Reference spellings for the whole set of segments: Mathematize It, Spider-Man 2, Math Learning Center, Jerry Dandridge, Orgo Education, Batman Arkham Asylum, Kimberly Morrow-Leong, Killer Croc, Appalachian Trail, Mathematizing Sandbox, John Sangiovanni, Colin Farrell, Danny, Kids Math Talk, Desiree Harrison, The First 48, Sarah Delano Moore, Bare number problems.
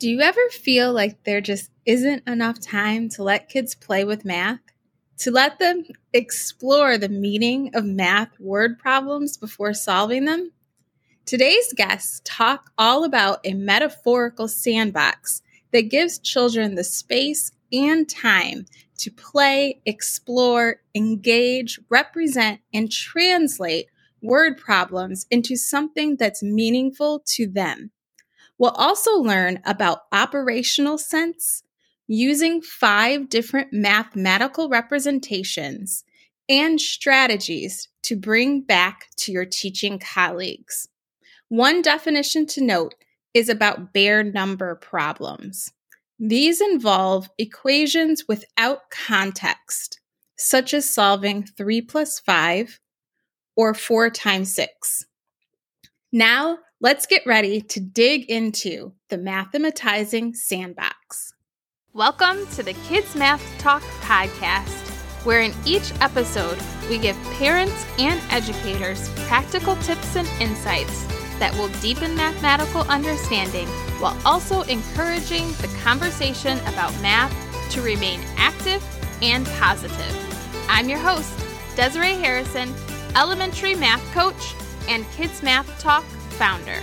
Do you ever feel like there just isn't enough time to let kids play with math? To let them explore the meaning of math word problems before solving them? Today's guests talk all about a metaphorical sandbox that gives children the space and time to play, explore, engage, represent, and translate word problems into something that's meaningful to them. We'll also learn about operational sense, using 5 different mathematical representations, and strategies to bring back to your teaching colleagues. One definition to note is about bare number problems. These involve equations without context, such as solving 3 + 5 or 4 × 6. Now, let's get ready to dig into the Mathematizing Sandbox. Welcome to the Kids Math Talk podcast, where in each episode, we give parents and educators practical tips and insights that will deepen mathematical understanding while also encouraging the conversation about math to remain active and positive. I'm your host, Desiree Harrison, elementary math coach and Kids Math Talk founder.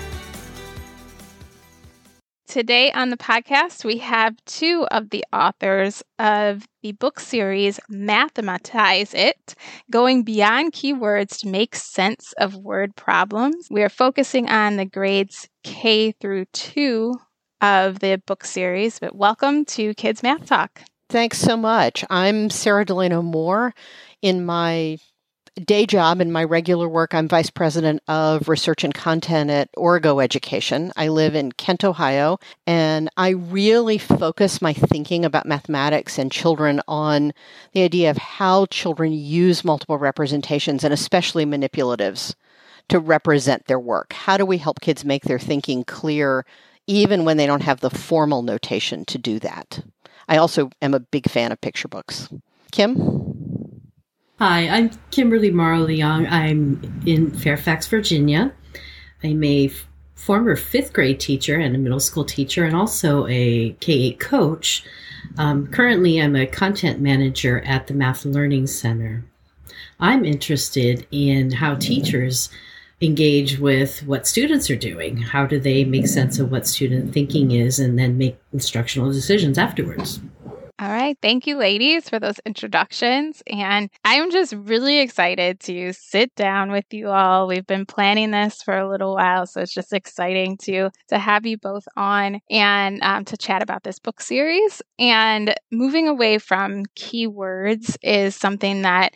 Today on the podcast, we have 2 of the authors of the book series, Mathematize It, going beyond keywords to make sense of word problems. We are focusing on the grades K through 2 of the book series, but welcome to Kids Math Talk. Thanks so much. I'm Sarah Delano Moore. In my day job and my regular work, I'm Vice President of Research and Content at Orgo Education. I live in Kent, Ohio, and I really focus my thinking about mathematics and children on the idea of how children use multiple representations and especially manipulatives to represent their work. How do we help kids make their thinking clear even when they don't have the formal notation to do that? I also am a big fan of picture books. Kim? Hi, I'm Kimberly Morrow-Leong. I'm in Fairfax, Virginia. I'm a former 5th grade teacher and a middle school teacher and also a K-8 coach. Currently, I'm a content manager at the Math Learning Center. I'm interested in how teachers engage with what students are doing. How do they make sense of what student thinking is and then make instructional decisions afterwards? All right. Thank you, ladies, for those introductions. And I'm just really excited to sit down with you all. We've been planning this for a little while, so it's just exciting to have you both on and to chat about this book series. And moving away from keywords is something that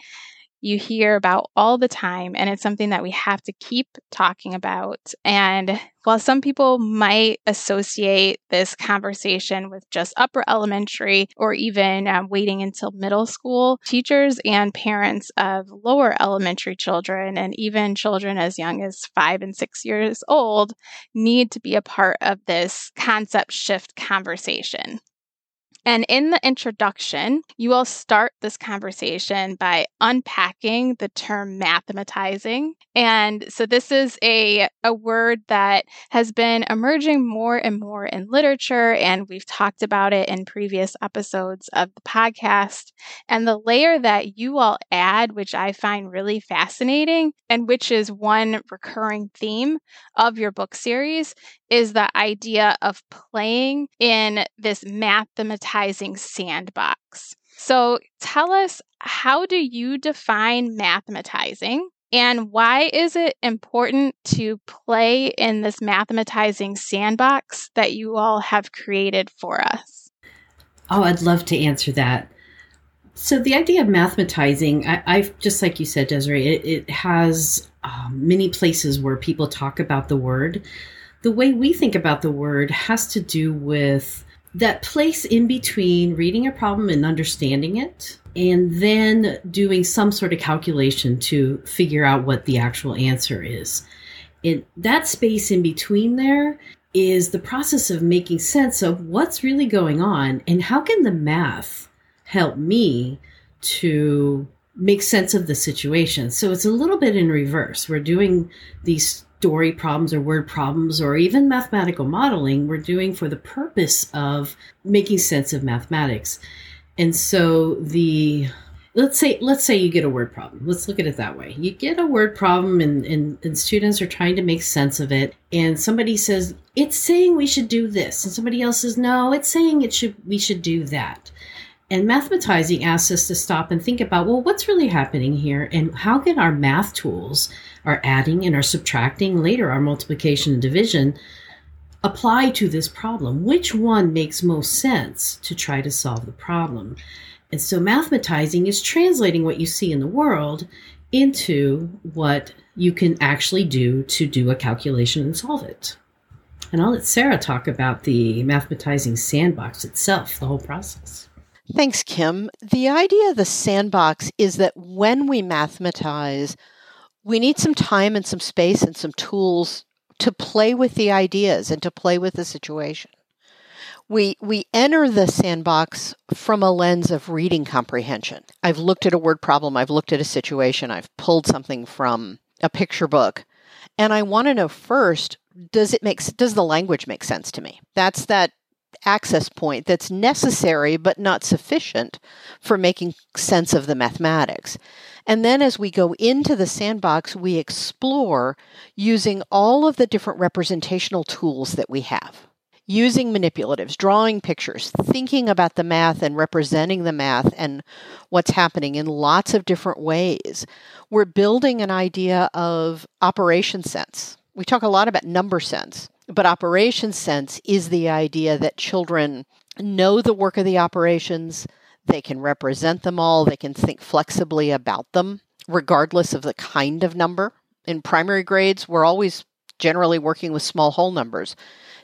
you hear about all the time, and it's something that we have to keep talking about. And while some people might associate this conversation with just upper elementary or even waiting until middle school, teachers and parents of lower elementary children and even children as young as 5 and 6 years old need to be a part of this concept shift conversation. And in the introduction, you all start this conversation by unpacking the term mathematizing. And so this is a word that has been emerging more and more in literature, and we've talked about it in previous episodes of the podcast. And the layer that you all add, which I find really fascinating, and which is one recurring theme of your book series, is the idea of playing in this mathematizing sandbox. So tell us, how do you define mathematizing, and why is it important to play in this mathematizing sandbox that you all have created for us? Oh, I'd love to answer that. So the idea of mathematizing, I've just like you said, Desiree, it has many places where people talk about the word. The way we think about the word has to do with that place in between reading a problem and understanding it, and then doing some sort of calculation to figure out what the actual answer is. And that space in between there is the process of making sense of what's really going on and how can the math help me to make sense of the situation. So it's a little bit in reverse. We're doing these story problems or word problems or even mathematical modeling we're doing for the purpose of making sense of mathematics. And so let's say you get a word problem. Let's look at it that way. You get a word problem and students are trying to make sense of it. And somebody says, it's saying we should do this. And somebody else says, no, it's saying we should do that. And mathematizing asks us to stop and think about, well, what's really happening here and how can our math tools, our adding and our subtracting, later our multiplication and division, apply to this problem? Which one makes most sense to try to solve the problem? And so mathematizing is translating what you see in the world into what you can actually do to do a calculation and solve it. And I'll let Sarah talk about the mathematizing sandbox itself, the whole process. Thanks, Kim. The idea of the sandbox is that when we mathematize, we need some time and some space and some tools to play with the ideas and to play with the situation. We enter the sandbox from a lens of reading comprehension. I've looked at a word problem. I've looked at a situation. I've pulled something from a picture book. And I want to know first, does the language make sense to me? That's that access point that's necessary but not sufficient for making sense of the mathematics. And then as we go into the sandbox, we explore using all of the different representational tools that we have, using manipulatives, drawing pictures, thinking about the math and representing the math and what's happening in lots of different ways. We're building an idea of operation sense. We talk a lot about number sense. But operation sense is the idea that children know the work of the operations, they can represent them all, they can think flexibly about them, regardless of the kind of number. In primary grades, we're always generally working with small whole numbers.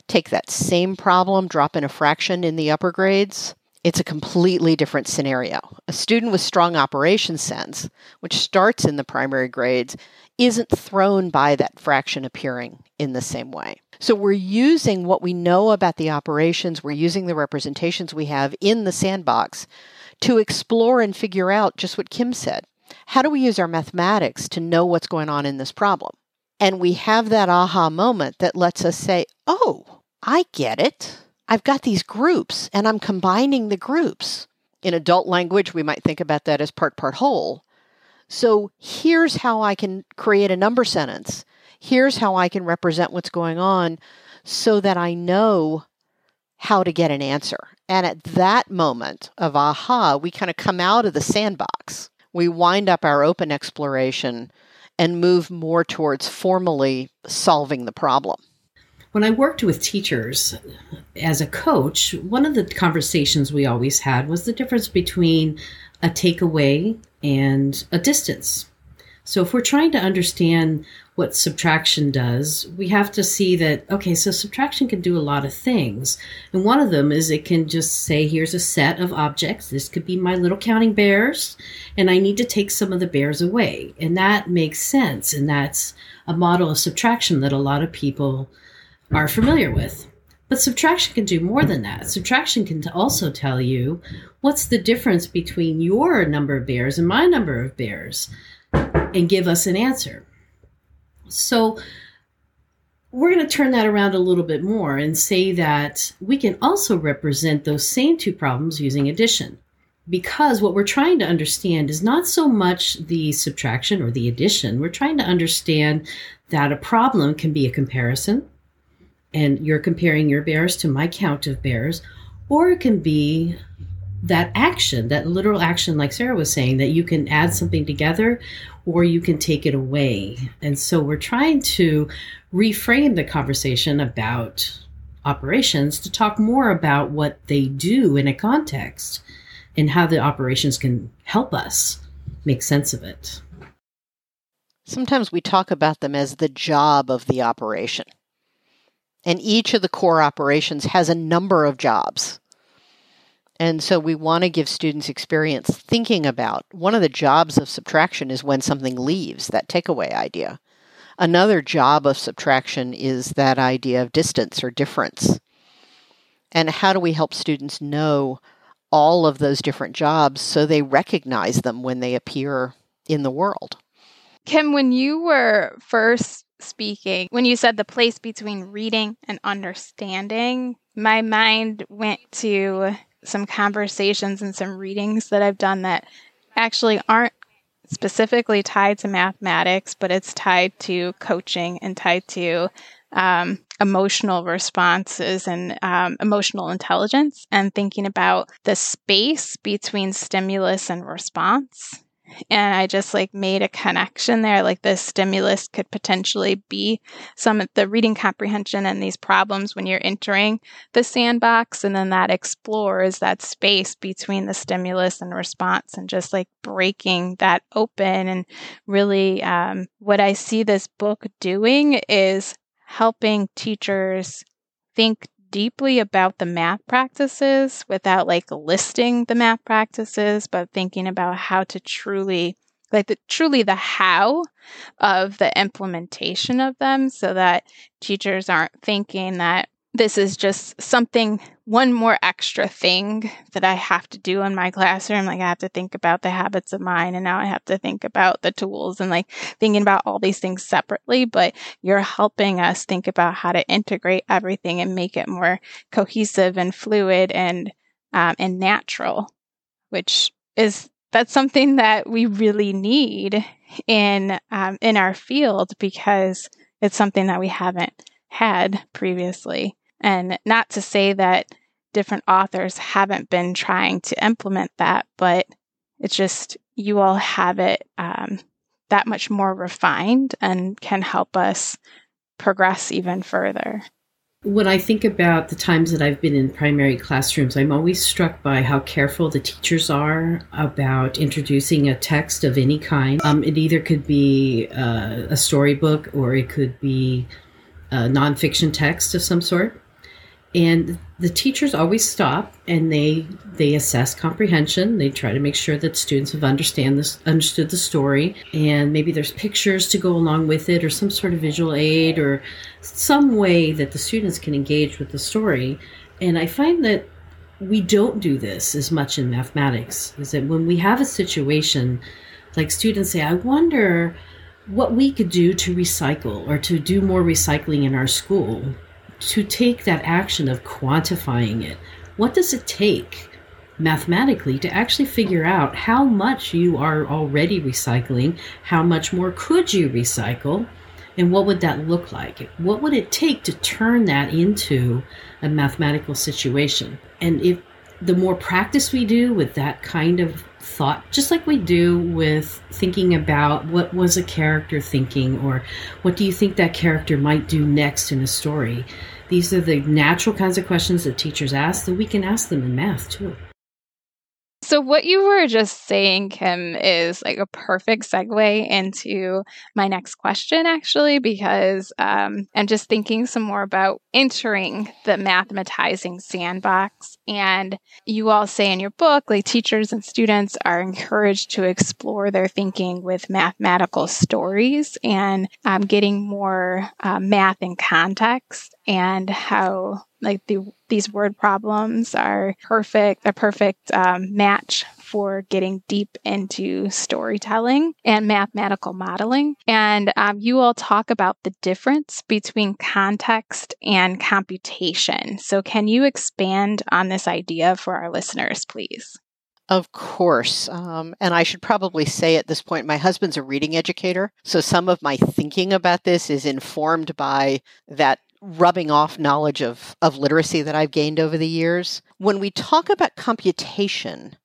Take that same problem, drop in a fraction in the upper grades, it's a completely different scenario. A student with strong operation sense, which starts in the primary grades, isn't thrown by that fraction appearing in the same way. So we're using what we know about the operations, we're using the representations we have in the sandbox to explore and figure out just what Kim said. How do we use our mathematics to know what's going on in this problem? And we have that aha moment that lets us say, oh, I get it. I've got these groups and I'm combining the groups. In adult language, we might think about that as part, part, whole. So here's how I can create a number sentence. Here's how I can represent what's going on so that I know how to get an answer. And at that moment of aha, we kind of come out of the sandbox. We wind up our open exploration and move more towards formally solving the problem. When I worked with teachers as a coach, one of the conversations we always had was the difference between a takeaway and a distance. So if we're trying to understand what subtraction does, we have to see that, okay, so subtraction can do a lot of things. And one of them is it can just say, here's a set of objects. This could be my little counting bears, and I need to take some of the bears away. And that makes sense. And that's a model of subtraction that a lot of people are familiar with. But subtraction can do more than that. Subtraction can also tell you what's the difference between your number of bears and my number of bears, and give us an answer. So we're going to turn that around a little bit more and say that we can also represent those same two problems using addition, because what we're trying to understand is not so much the subtraction or the addition. We're trying to understand that a problem can be a comparison, and you're comparing your bears to my count of bears, or it can be that action, that literal action, like Sarah was saying, that you can add something together or you can take it away. And so we're trying to reframe the conversation about operations to talk more about what they do in a context and how the operations can help us make sense of it. Sometimes we talk about them as the job of the operation. And each of the core operations has a number of jobs. And so we want to give students experience thinking about one of the jobs of subtraction is when something leaves, that takeaway idea. Another job of subtraction is that idea of distance or difference. And how do we help students know all of those different jobs so they recognize them when they appear in the world? Kim, when you were first speaking, when you said the place between reading and understanding, my mind went to some conversations and some readings that I've done that actually aren't specifically tied to mathematics, but it's tied to coaching and tied to emotional responses and emotional intelligence, and thinking about the space between stimulus and response. And I just made a connection there, the stimulus could potentially be some of the reading comprehension and these problems when you're entering the sandbox. And then that explores that space between the stimulus and response, and just breaking that open. And really what I see this book doing is helping teachers think deeply about the math practices without listing the math practices, but thinking about how to truly, truly the how of the implementation of them, so that teachers aren't thinking that this is just something, one more extra thing that I have to do in my classroom. I have to think about the habits of mine, and now I have to think about the tools, and thinking about all these things separately. But you're helping us think about how to integrate everything and make it more cohesive and fluid and natural, which is that's something that we really need in our field, because it's something that we haven't had previously. And not to say that different authors haven't been trying to implement that, but it's just you all have it that much more refined and can help us progress even further. When I think about the times that I've been in primary classrooms, I'm always struck by how careful the teachers are about introducing a text of any kind. It either could be a storybook, or it could be a nonfiction text of some sort. And the teachers always stop and they assess comprehension. They try to make sure that students have understood the story. And maybe there's pictures to go along with it, or some sort of visual aid, or some way that the students can engage with the story. And I find that we don't do this as much in mathematics, is that when we have a situation, students say, I wonder what we could do to recycle, or to do more recycling in our school, to take that action of quantifying it. What does it take mathematically to actually figure out how much you are already recycling, how much more could you recycle, and what would that look like? What would it take to turn that into a mathematical situation? And if the more practice we do with that kind of thought, just like we do with thinking about what was a character thinking, or what do you think that character might do next in a story, these are the natural kinds of questions that teachers ask that we can ask them in math too. So what you were just saying, Kim, is a perfect segue into my next question, actually, because I'm just thinking some more about entering the mathematizing sandbox. And you all say in your book, teachers and students are encouraged to explore their thinking with mathematical stories, and getting more math in context, and how these word problems are a perfect match for getting deep into storytelling and mathematical modeling. And you all talk about the difference between context and computation. So can you expand on this idea for our listeners, please? Of course. And I should probably say at this point, my husband's a reading educator. So some of my thinking about this is informed by that rubbing off knowledge of literacy that I've gained over the years. When we talk about computation,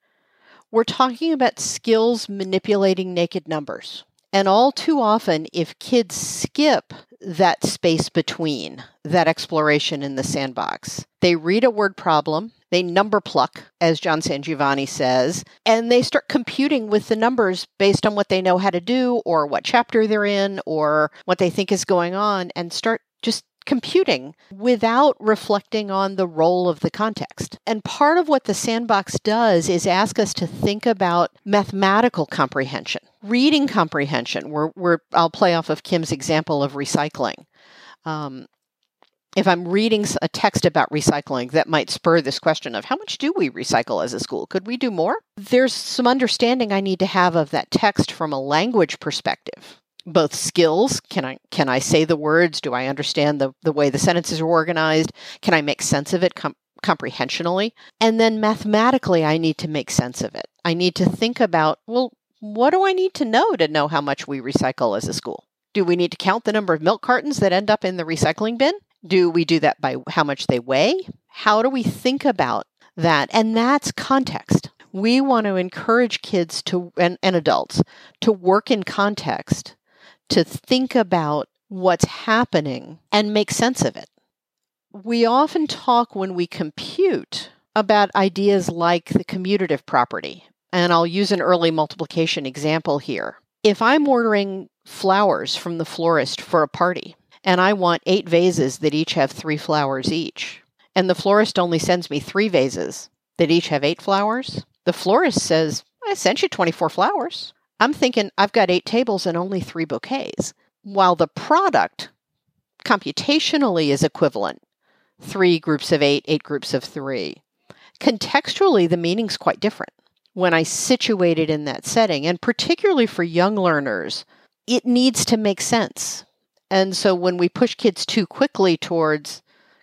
we're talking about skills manipulating naked numbers. And all too often, if kids skip that space between, that exploration in the sandbox, they read a word problem, they number pluck, as John Sangiovanni says, and they start computing with the numbers based on what they know how to do, or what chapter they're in, or what they think is going on, and start just computing without reflecting on the role of the context. And part of what the sandbox does is ask us to think about mathematical comprehension, reading comprehension. I'll play off of Kim's example of recycling. If I'm reading a text about recycling, that might spur this question of how much do we recycle as a school? Could we do more? There's some understanding I need to have of that text from a language perspective, both skills. Can I say the words? Do I understand the way the sentences are organized? Can I make sense of it comprehensionally? And then mathematically, I need to make sense of it. I need to think about, well, what do I need to know how much we recycle as a school? Do we need to count the number of milk cartons that end up in the recycling bin? Do we do that by how much they weigh? How do we think about that? And that's context. We want to encourage kids to and adults to work in context, to think about what's happening and make sense of it. We often talk when we compute about ideas like the commutative property. And I'll use an early multiplication example here. If I'm ordering flowers from the florist for a party, and I want 8 vases that each have 3 flowers each, and the florist only sends me 3 vases that each have 8 flowers, the florist says, I sent you 24 flowers. I'm thinking I've got 8 tables and only 3 bouquets. While the product computationally is equivalent, 3 groups of 8, 8 groups of 3, contextually the meaning's quite different when I situate it in that setting. And particularly for young learners, it needs to make sense. And so when we push kids too quickly towards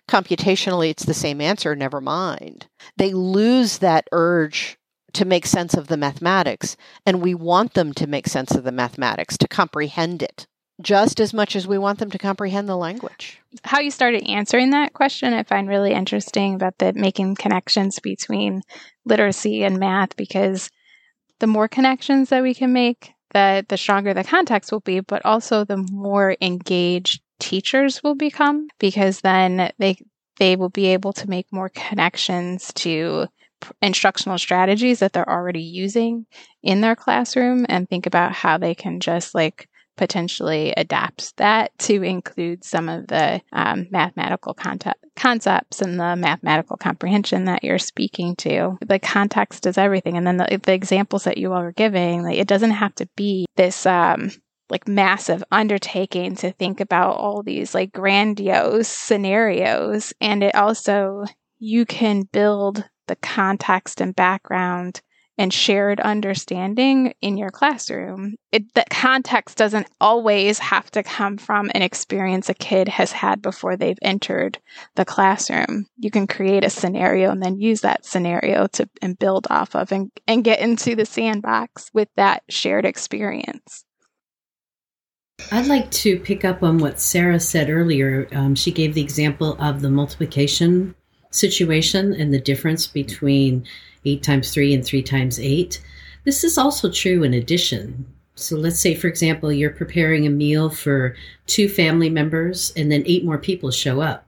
computationally, it's the same answer, never mind, they lose that urge to make sense of the mathematics. And we want them to make sense of the mathematics, to comprehend it, just as much as we want them to comprehend the language. How you started answering that question, I find really interesting about the making connections between literacy and math, because the more connections that we can make, the stronger the context will be, but also the more engaged teachers will become, because then they will be able to make more connections to instructional strategies that they're already using in their classroom and think about how they can just potentially adapt that to include some of the mathematical concepts and the mathematical comprehension that you're speaking to. The context is everything. And then the examples that you all are giving, it doesn't have to be this massive undertaking to think about all these grandiose scenarios. And it also, you can build the context and background and shared understanding in your classroom. The context doesn't always have to come from an experience a kid has had before they've entered the classroom. You can create a scenario and then use that scenario and build off of and get into the sandbox with that shared experience. I'd like to pick up on what Sarah said earlier. She gave the example of the multiplication situation and the difference between 8 times 3 and 3 times 8. This is also true in addition. So let's say, for example, you're preparing a meal for 2 family members and then 8 more people show up.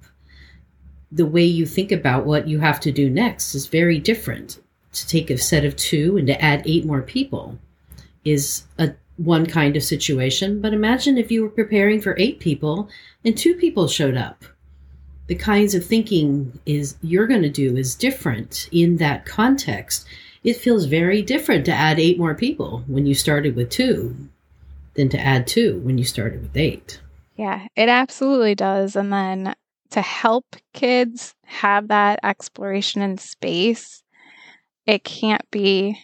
The way you think about what you have to do next is very different. To take a set of 2 and to add 8 more people is one kind of situation. But imagine if you were preparing for 8 people and 2 people showed up. The kinds of thinking you're going to do is different in that context. It feels very different to add 8 more people when you started with 2 than to add 2 when you started with 8. Yeah, it absolutely does. And then to help kids have that exploration in space, it can't be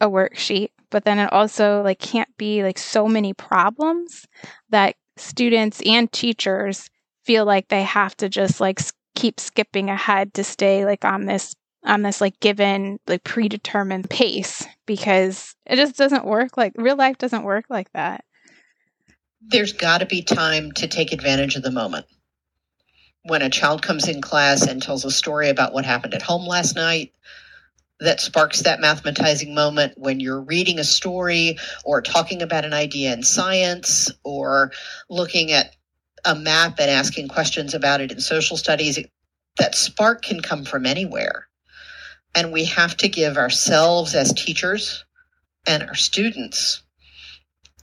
a worksheet, but then it also can't be so many problems that students and teachers feel they have to just keep skipping ahead to stay on this given predetermined pace, because it just doesn't work. Real life doesn't work like that. There's got to be time to take advantage of the moment. When a child comes in class and tells a story about what happened at home last night, that sparks that mathematizing moment. When you're reading a story or talking about an idea in science or looking at a map and asking questions about it in social studies, that spark can come from anywhere. And we have to give ourselves as teachers and our students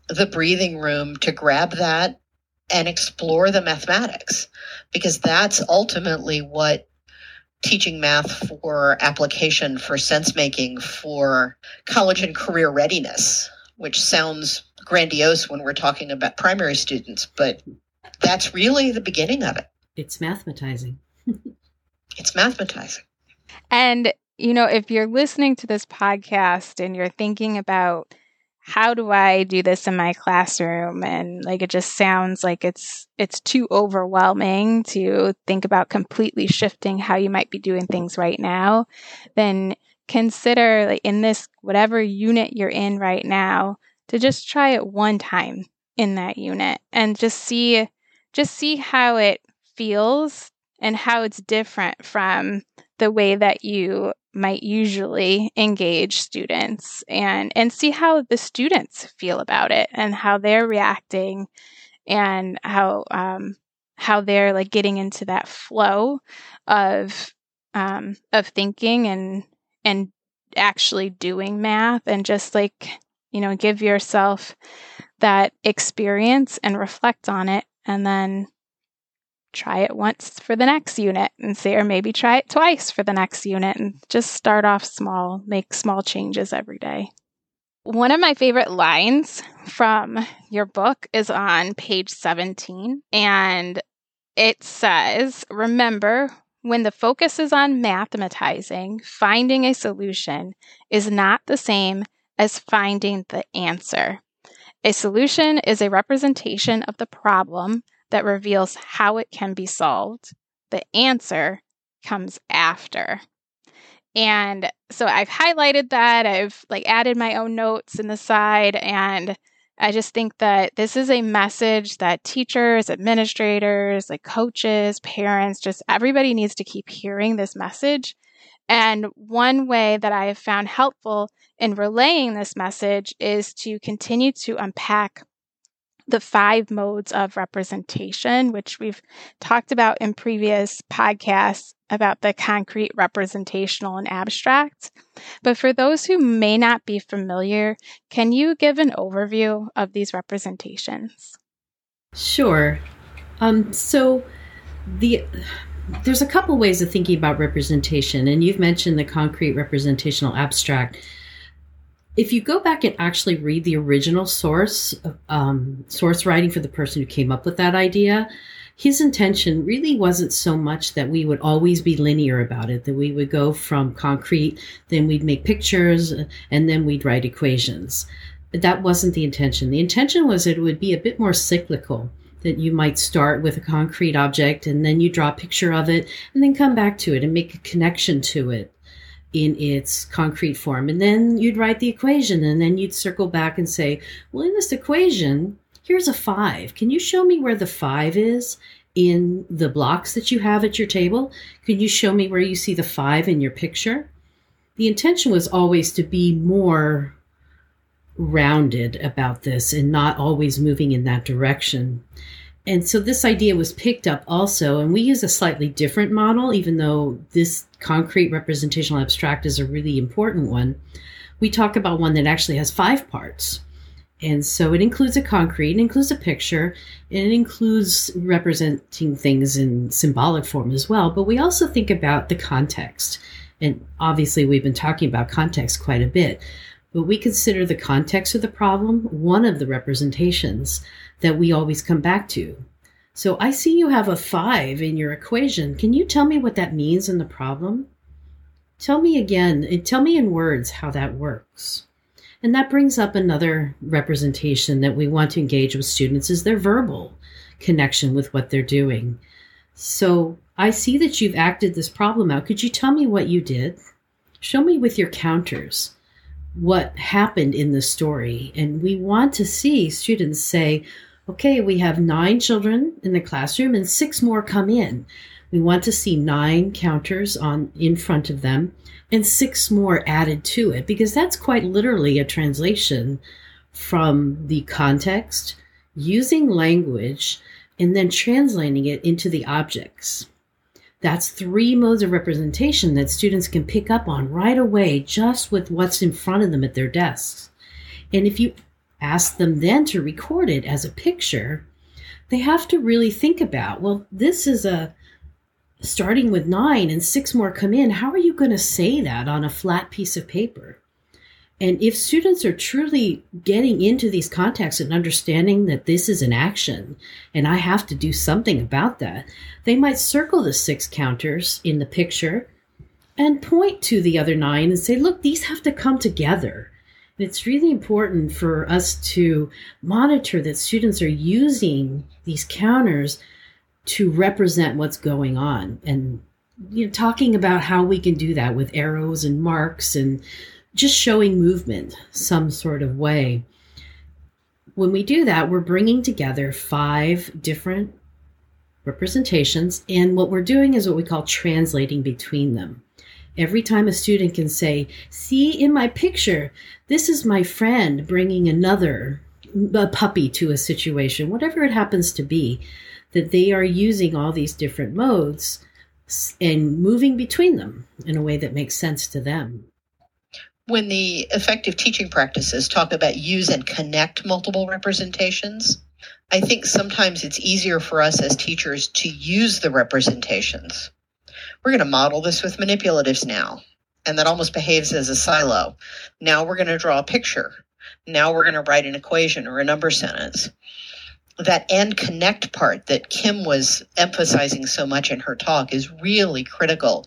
the breathing room to grab that and explore the mathematics, because that's ultimately what teaching math for application, for sense making, for college and career readiness, which sounds grandiose when we're talking about primary students, but that's really the beginning of it. It's mathematizing. It's mathematizing. And, if you're listening to this podcast and you're thinking about how do I do this in my classroom? And like, it just sounds like it's too overwhelming to think about completely shifting how you might be doing things right now. Then consider, like, in this, whatever unit you're in right now, to just try it one time in that unit and just see how it feels and how it's different from the way that you might usually engage students, and see how the students feel about it and how they're reacting and how they're like getting into that flow of thinking and actually doing math, and just like, you know, give yourself that experience and reflect on it, and then try it once for the next unit and say, or maybe try it twice for the next unit, and just start off small, make small changes every day. One of my favorite lines from your book is on page 17, and it says, "Remember, when the focus is on mathematizing, finding a solution is not the same as finding the answer. A solution is a representation of the problem that reveals how it can be solved. The answer comes after." And so I've highlighted that. I've like added my own notes in the side. And I just think that this is a message that teachers, administrators, like coaches, parents, just everybody needs to keep hearing this message. And one way that I have found helpful in relaying this message is to continue to unpack the 5 modes of representation, which we've talked about in previous podcasts about the concrete, representational, and abstract. But for those who may not be familiar, can you give an overview of these representations? Sure. There's a couple ways of thinking about representation, and you've mentioned the concrete, representational, abstract. If you go back and actually read the original source writing for the person who came up with that idea, his intention really wasn't so much that we would always be linear about it, that we would go from concrete, then we'd make pictures, and then we'd write equations. That wasn't the intention. The intention was it would be a bit more cyclical, that you might start with a concrete object, and then you draw a picture of it, and then come back to it and make a connection to it in its concrete form. And then you'd write the equation, and then you'd circle back and say, well, in this equation, here's a 5. Can you show me where the 5 is in the blocks that you have at your table? Can you show me where you see the 5 in your picture? The intention was always to be more rounded about this and not always moving in that direction. And so this idea was picked up also, and we use a slightly different model, even though this concrete, representational, abstract is a really important one. We talk about one that actually has 5 parts. And so it includes a concrete, it includes a picture, and it includes representing things in symbolic form as well. But we also think about the context. And obviously we've been talking about context quite a bit. But we consider the context of the problem one of the representations that we always come back to. So I see you have a 5 in your equation. Can you tell me what that means in the problem? Tell me again, and tell me in words how that works. And that brings up another representation that we want to engage with students, is their verbal connection with what they're doing. So I see that you've acted this problem out. Could you tell me what you did? Show me with your counters what happened in the story. And we want to see students say, okay, we have 9 children in the classroom and 6 more come in. We want to see 9 counters on in front of them and 6 more added to it, because that's quite literally a translation from the context, using language, and then translating it into the objects. That's 3 modes of representation that students can pick up on right away just with what's in front of them at their desks. And if you ask them then to record it as a picture, they have to really think about, well, this is a starting with 9 and 6 more come in. How are you going to say that on a flat piece of paper? And if students are truly getting into these contexts and understanding that this is an action and I have to do something about that, they might circle the 6 counters in the picture and point to the other 9 and say, look, these have to come together. But it's really important for us to monitor that students are using these counters to represent what's going on, and talking about how we can do that with arrows and marks and just showing movement some sort of way. When we do that, we're bringing together 5 different representations, and what we're doing is what we call translating between them. Every time a student can say, see in my picture, this is my friend bringing a puppy to a situation, whatever it happens to be, that they are using all these different modes and moving between them in a way that makes sense to them. When the effective teaching practices talk about use and connect multiple representations, I think sometimes it's easier for us as teachers to use the representations. We're going to model this with manipulatives now, and that almost behaves as a silo. Now we're going to draw a picture. Now we're going to write an equation or a number sentence. That and connect part that Kim was emphasizing so much in her talk is really critical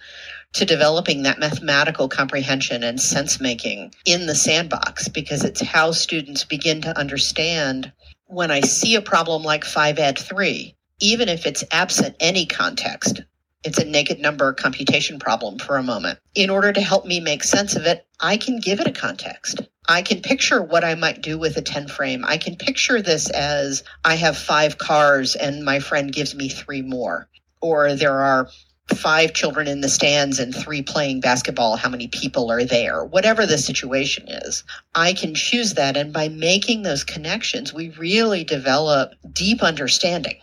to developing that mathematical comprehension and sense making in the sandbox, because it's how students begin to understand when I see a problem like 5 add 3, even if it's absent any context, it's a naked number computation problem for a moment. In order to help me make sense of it, I can give it a context. I can picture what I might do with a 10 frame. I can picture this as I have 5 cars and my friend gives me 3 more. Or there are 5 children in the stands and 3 playing basketball. How many people are there? Whatever the situation is, I can choose that. And by making those connections, we really develop deep understanding.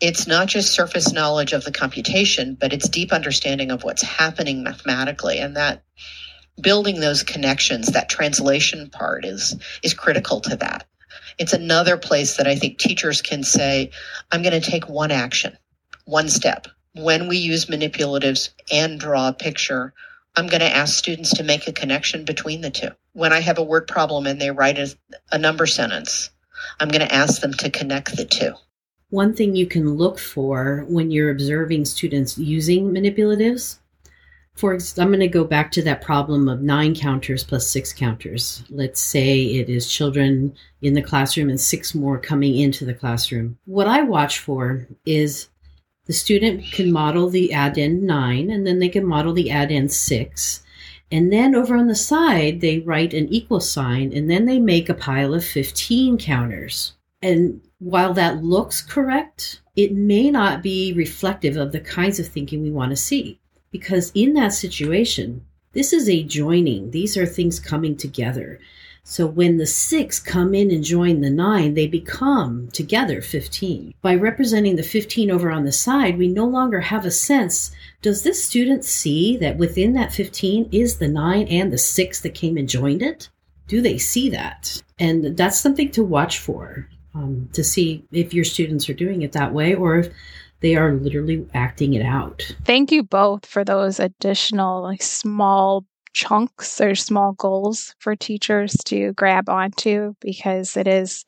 It's not just surface knowledge of the computation, but it's deep understanding of what's happening mathematically. And that building those connections, that translation part is critical to that. It's another place that I think teachers can say, I'm going to take one action, one step. When we use manipulatives and draw a picture, I'm going to ask students to make a connection between the two. When I have a word problem and they write a number sentence, I'm going to ask them to connect the two. One thing you can look for when you're observing students using manipulatives, for example, I'm going to go back to that problem of 9 counters plus 6 counters. Let's say it is children in the classroom and 6 more coming into the classroom. What I watch for is the student can model the add-in 9, and then they can model the add-in 6. And then over on the side, they write an equal sign, and then they make a pile of 15 counters. And while that looks correct, it may not be reflective of the kinds of thinking we want to see. Because in that situation, this is a joining. These are things coming together. So when the 6 come in and join the 9, they become together 15. By representing the 15 over on the side, we no longer have a sense, does this student see that within that 15 is the 9 and the 6 that came and joined it? Do they see that? And that's something to watch for. To see if your students are doing it that way or if they are literally acting it out. Thank you both for those additional small chunks or small goals for teachers to grab onto, because it is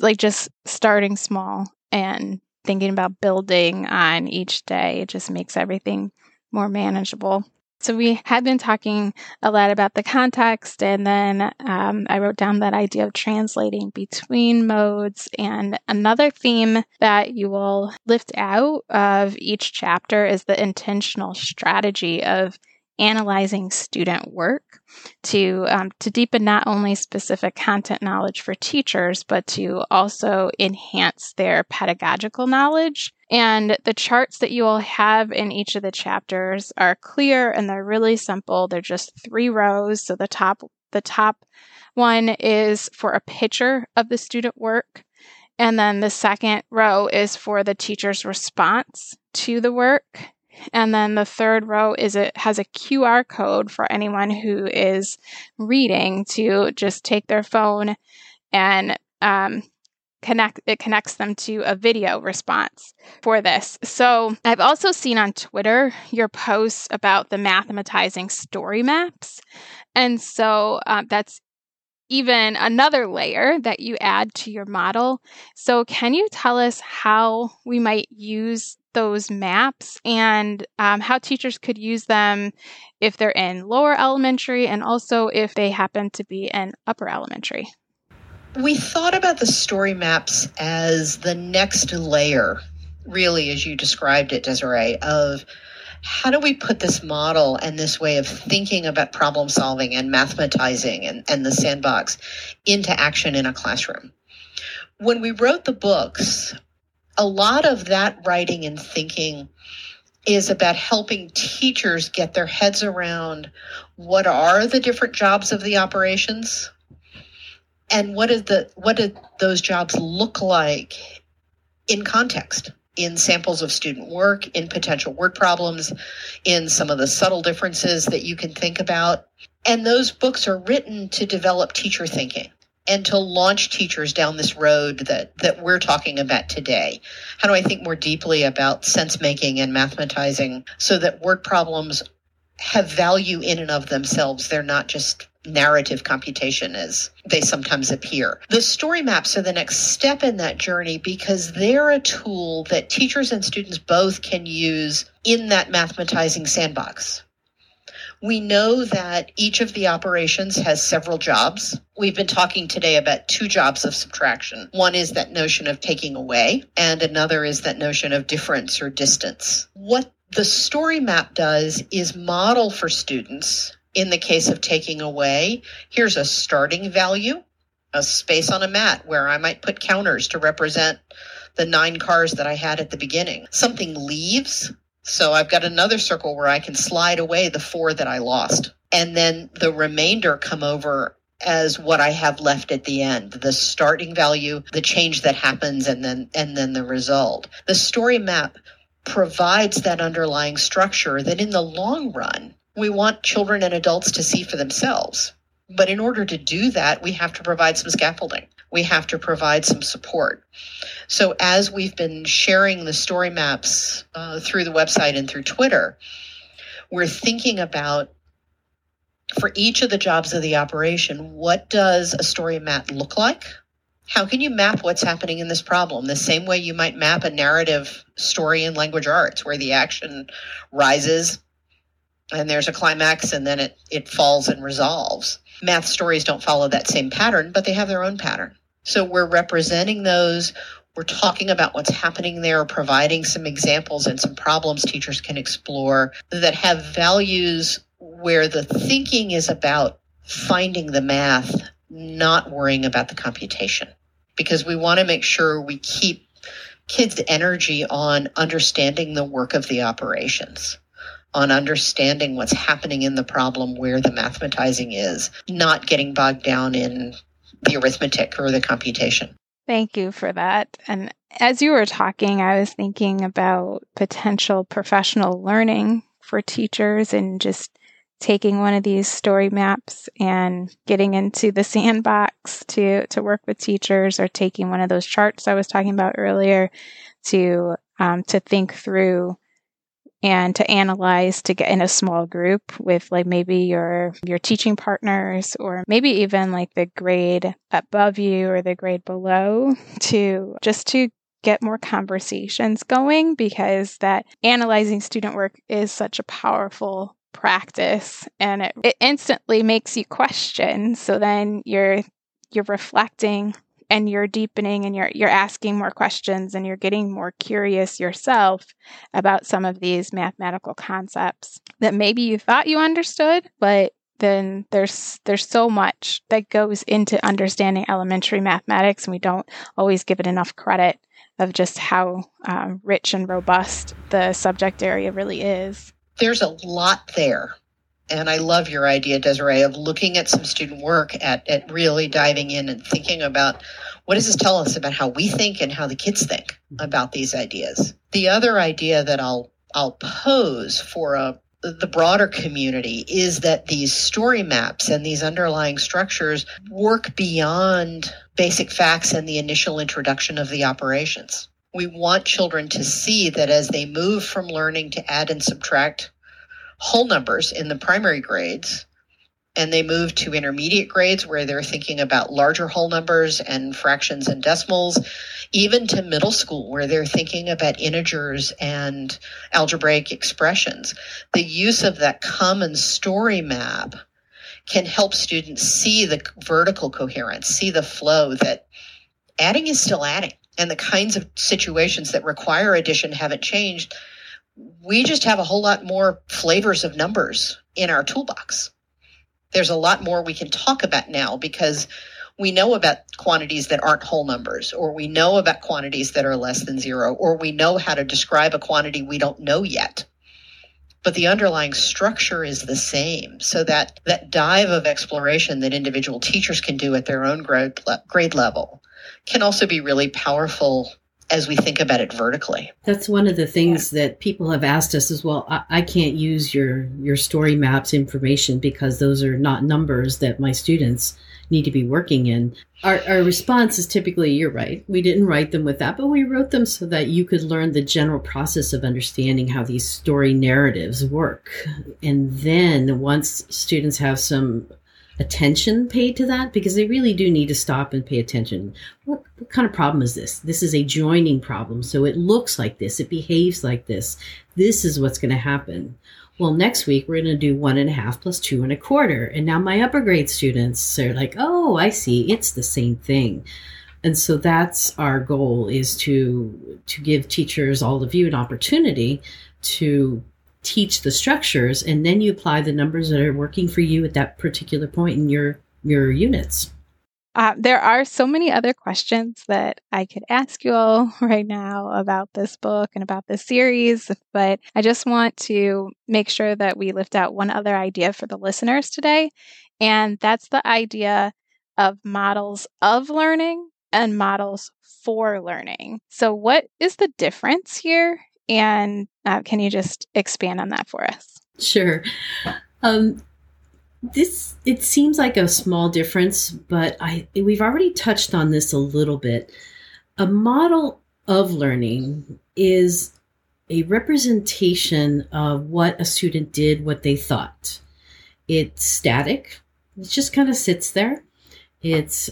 like just starting small and thinking about building on each day. It just makes everything more manageable. So we had been talking a lot about the context, and then I wrote down that idea of translating between modes. And another theme that you will lift out of each chapter is the intentional strategy of analyzing student work to deepen not only specific content knowledge for teachers, but to also enhance their pedagogical knowledge. And the charts that you will have in each of the chapters are clear and they're really simple. They're just 3 rows. So the top one is for a picture of the student work. And then the second row is for the teacher's response to the work. And then the third row has a QR code for anyone who is reading to just take their phone and connects them to a video response for this. So I've also seen on Twitter your posts about the mathematizing story maps. And so that's even another layer that you add to your model. So can you tell us how we might use those maps and how teachers could use them if they're in lower elementary and also if they happen to be in upper elementary. We thought about the story maps as the next layer, really, as you described it, Desiree, of how do we put this model and this way of thinking about problem solving and mathematizing and the sandbox into action in a classroom. When we wrote the books, a lot of that writing and thinking is about helping teachers get their heads around what are the different jobs of the operations. And what do those jobs look like in context, in samples of student work, in potential word problems, in some of the subtle differences that you can think about. And those books are written to develop teacher thinking and to launch teachers down this road that we're talking about today. How do I think more deeply about sense making and mathematizing so that word problems have value in and of themselves? They're not just narrative computation as they sometimes appear. The story maps are the next step in that journey because they're a tool that teachers and students both can use in that mathematizing sandbox. We know that each of the operations has several jobs. We've been talking today about two jobs of subtraction. One is that notion of taking away, and another is that notion of difference or distance. What the story map does is model for students, in the case of taking away, here's a starting value, a space on a mat where I might put counters to represent the 9 cars that I had at the beginning. Something leaves, so I've got another circle where I can slide away the 4 that I lost. And then the remainder come over as what I have left at the end, the starting value, the change that happens, and then the result. The story map provides that underlying structure that in the long run, we want children and adults to see for themselves. But in order to do that, we have to provide some scaffolding. We have to provide some support. So as we've been sharing the story maps through the website and through Twitter, we're thinking about, for each of the jobs of the operation, what does a story map look like? How can you map what's happening in this problem? The same way you might map a narrative story in language arts, where the action rises and there's a climax and then it falls and resolves. Math stories don't follow that same pattern, but they have their own pattern. So we're representing those. We're talking about what's happening there, providing some examples and some problems teachers can explore that have values where the thinking is about finding the math, not worrying about the computation. Because we want to make sure we keep kids' energy on understanding the work of the operations, on understanding what's happening in the problem where the mathematizing is, not getting bogged down in the arithmetic or the computation. Thank you for that. And as you were talking, I was thinking about potential professional learning for teachers and just taking one of these story maps and getting into the sandbox to work with teachers, or taking one of those charts I was talking about earlier to think through and to analyze, to get in a small group with like maybe your teaching partners, or maybe even like the grade above you or the grade below, to just to get more conversations going, because that analyzing student work is such a powerful practice, and it instantly makes you question. So then you're reflecting and you're deepening, and you're asking more questions, and you're getting more curious yourself about some of these mathematical concepts that maybe you thought you understood, but then there's so much that goes into understanding elementary mathematics, and we don't always give it enough credit of just how rich and robust the subject area really is. There's a lot there. And I love your idea, Desiree, of looking at some student work, at really diving in and thinking about what does this tell us about how we think and how the kids think about these ideas. The other idea that I'll pose for the broader community is that these story maps and these underlying structures work beyond basic facts and the initial introduction of the operations. We want children to see that as they move from learning to add and subtract whole numbers in the primary grades and they move to intermediate grades where they're thinking about larger whole numbers and fractions and decimals, even to middle school where they're thinking about integers and algebraic expressions. The use of that common story map can help students see the vertical coherence, see the flow that adding is still adding, and the kinds of situations that require addition haven't changed. We just have a whole lot more flavors of numbers in our toolbox. There's a lot more we can talk about now because we know about quantities that aren't whole numbers, or we know about quantities that are less than zero, or we know how to describe a quantity we don't know yet. But the underlying structure is the same. So that dive of exploration that individual teachers can do at their own grade level can also be really powerful as we think about it vertically. That's one of the things that people have asked us as well. I can't use your story maps information because those are not numbers that my students need to be working in. Our response is typically, you're right, we didn't write them with that, but we wrote them so that you could learn the general process of understanding how these story narratives work. And then once students have some attention paid to that, because they really do need to stop and pay attention. What kind of problem is this? This is a joining problem. So it looks like this. It behaves like this. This is what's going to happen. Well, next week, we're going to do 1.5 + 2.25. And now my upper grade students are like, oh, I see. It's the same thing. And so that's our goal, is to give teachers, all of you, an opportunity to teach the structures, and then you apply the numbers that are working for you at that particular point in your units. There are so many other questions that I could ask you all right now about this book and about this series, but I just want to make sure that we lift out one other idea for the listeners today, and that's the idea of models of learning and models for learning. So what is the difference here? And can you just expand on that for us? Sure. It seems like a small difference, but we've already touched on this a little bit. A model of learning is a representation of what a student did, what they thought. It's static. It just kind of sits there. It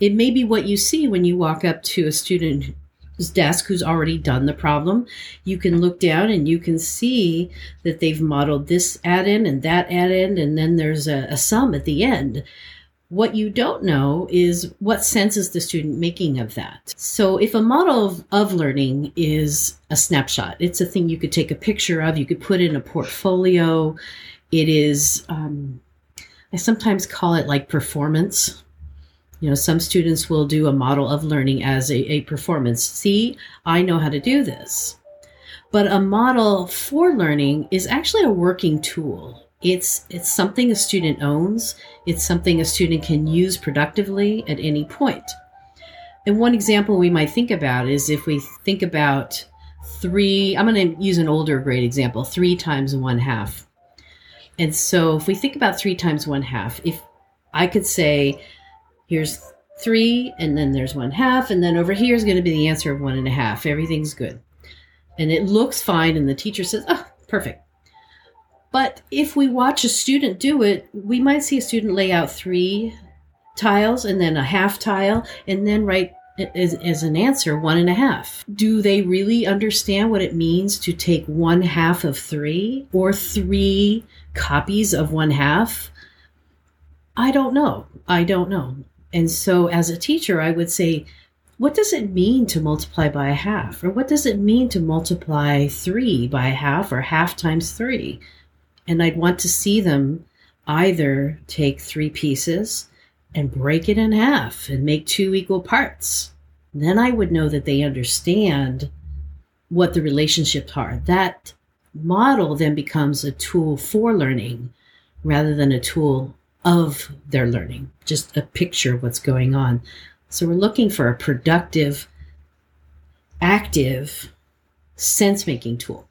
may be what you see when you walk up to a student desk who's already done the problem. You can look down and you can see that they've modeled this add-in and that add-in, and then there's a sum at the end. What you don't know is what sense is the student making of that. So if a model of learning is a snapshot, it's a thing you could take a picture of, you could put in a portfolio. It is, I sometimes call it like performance. You know, some students will do a model of learning as a performance. See, I know how to do this. But a model for learning is actually a working tool. It's something a student owns. It's something a student can use productively at any point. And one example we might think about is if we think about 3, I'm going to use an older grade example, 3 × 1/2. And so if we think about 3 × 1/2, if I could say, here's 3, and then there's 1/2, and then over here is going to be the answer of 1.5. Everything's good. And it looks fine, and the teacher says, oh, perfect. But if we watch a student do it, we might see a student lay out 3 tiles, and then a half tile, and then write as an answer 1.5. Do they really understand what it means to take 1/2 of 3 or 3 copies of 1/2? I don't know. And so as a teacher, I would say, what does it mean to multiply by 1/2? Or what does it mean to multiply 3 by 1/2 or 1/2 × 3? And I'd want to see them either take 3 pieces and break it in half and make 2 equal parts. And then I would know that they understand what the relationships are. That model then becomes a tool for learning rather than a tool of their learning, just a picture of what's going on. So we're looking for a productive, active, sense-making tool.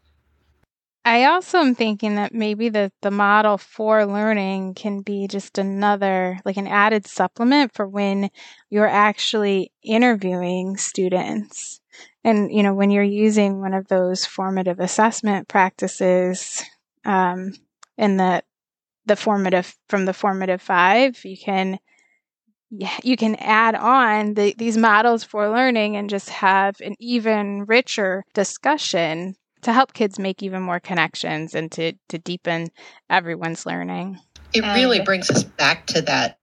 I also am thinking that maybe the model for learning can be just another, like an added supplement for when you're actually interviewing students. And, you know, when you're using one of those formative assessment practices in the from the formative five, you can add on these models for learning and just have an even richer discussion to help kids make even more connections and to deepen everyone's learning. It really brings us back to that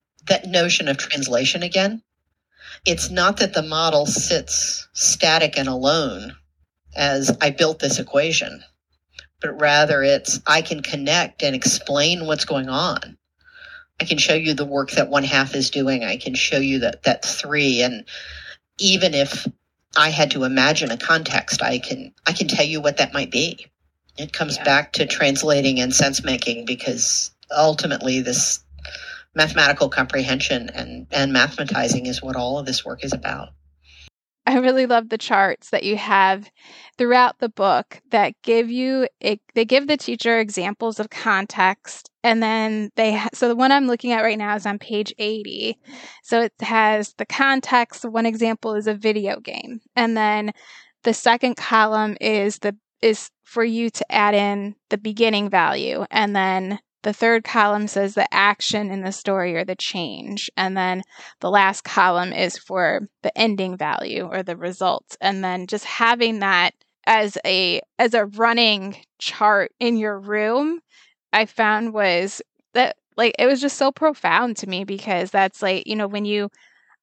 notion of translation again. It's not that the model sits static and alone as I built this equation, but rather it's I can connect and explain what's going on. I can show you the work that 1/2 is doing. I can show you that 3. And even if I had to imagine a context, I can tell you what that might be. It comes back to translating and sense making, because ultimately this mathematical comprehension and mathematizing is what all of this work is about. I really love the charts that you have throughout the book that give the teacher examples of context. And then so the one I'm looking at right now is on page 80. So it has the context. One example is a video game. And then the second column is for you to add in the beginning value. And then the third column says the action in the story or the change. And then the last column is for the ending value or the results. And then just having that as a running chart in your room, I found was that, like, it was just so profound to me, because that's like, you know, when you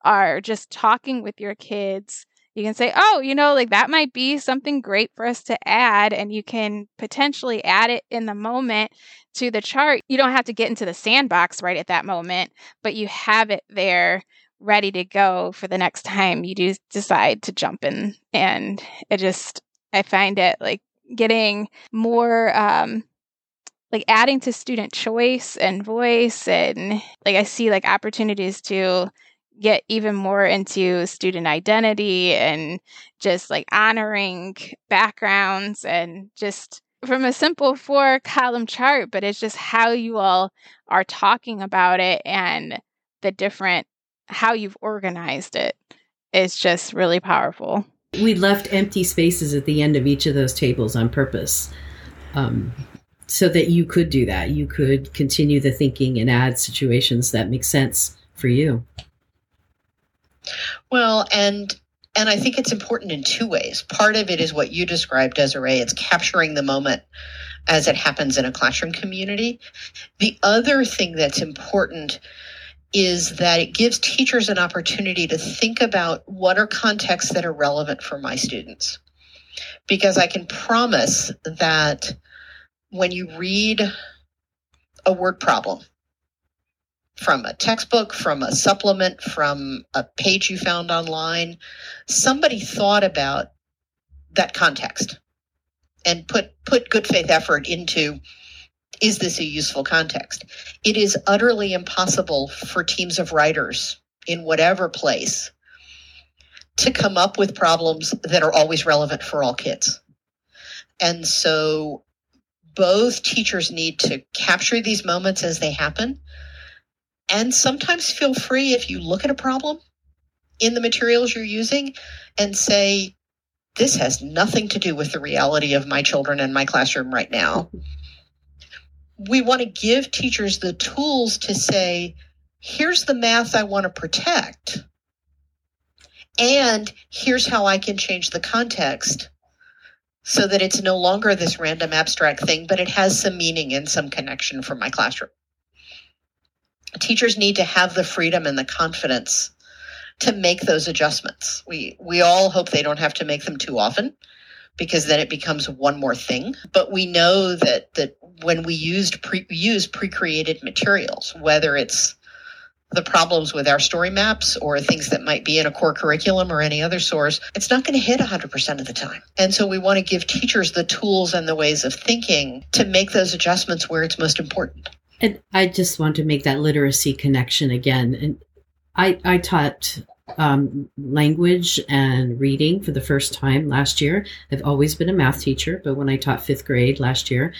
are just talking with your kids, you can say, oh, you know, like that might be something great for us to add. And you can potentially add it in the moment to the chart. You don't have to get into the sandbox right at that moment, but you have it there ready to go for the next time you do decide to jump in. And I find it like getting more, like adding to student choice and voice. And like I see like opportunities to get even more into student identity and just like honoring backgrounds, and just from a simple 4-column chart, but it's just how you all are talking about it and how you've organized it is just really powerful. We left empty spaces at the end of each of those tables on purpose, so that you could do that. You could continue the thinking and add situations that make sense for you. Well, and I think it's important in two ways. Part of it is what you described, Desiree. It's capturing the moment as it happens in a classroom community. The other thing that's important is that it gives teachers an opportunity to think about what are contexts that are relevant for my students. Because I can promise that when you read a word problem from a textbook, from a supplement, from a page you found online, somebody thought about that context and put good faith effort into, is this a useful context? It is utterly impossible for teams of writers in whatever place to come up with problems that are always relevant for all kids. And so both teachers need to capture these moments as they happen. And sometimes feel free, if you look at a problem in the materials you're using and say, this has nothing to do with the reality of my children and my classroom right now. We want to give teachers the tools to say, here's the math I want to protect, and here's how I can change the context so that it's no longer this random abstract thing, but it has some meaning and some connection for my classroom. Teachers need to have the freedom and the confidence to make those adjustments. We all hope they don't have to make them too often, because then it becomes one more thing. But we know that when we use pre-created materials, whether it's the problems with our story maps or things that might be in a core curriculum or any other source, it's not going to hit 100% of the time. And so we want to give teachers the tools and the ways of thinking to make those adjustments where it's most important. And I just want to make that literacy connection again. And I taught language and reading for the first time last year. I've always been a math teacher, but when I taught 5th grade last year,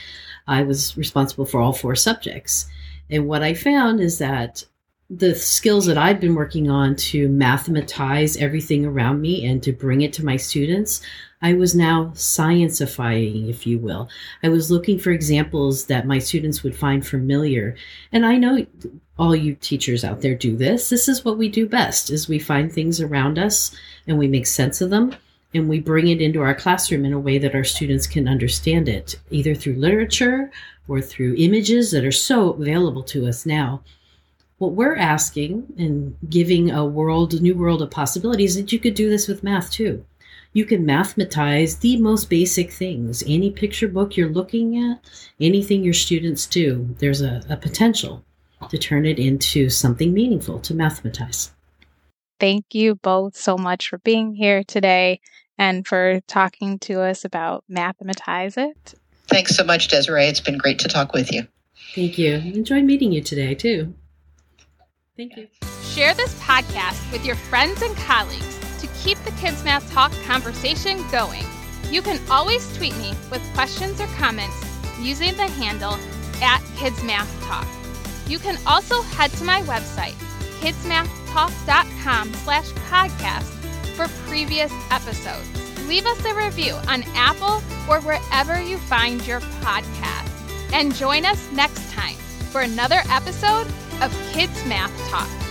I was responsible for all 4 subjects. And what I found is that the skills that I've been working on to mathematize everything around me and to bring it to my students, I was now science-ifying, if you will. I was looking for examples that my students would find familiar. And I know all you teachers out there do this. This is what we do best, is we find things around us and we make sense of them. And we bring it into our classroom in a way that our students can understand it, either through literature or through images that are so available to us now. What we're asking and giving a new world of possibilities, that you could do this with math too. You can mathematize the most basic things. Any picture book you're looking at, anything your students do, there's a potential to turn it into something meaningful, to mathematize. Thank you both so much for being here today and for talking to us about Mathematize It. Thanks so much, Desiree. It's been great to talk with you. Thank you. I enjoyed meeting you today, too. Thank you. Share this podcast with your friends and colleagues to keep the Kids Math Talk conversation going. You can always tweet me with questions or comments using the handle @KidsMathTalk. You can also head to my website, kidsmathtalk.com/podcast, for previous episodes. Leave us a review on Apple or wherever you find your podcast. And join us next time for another episode of Kids Math Talk.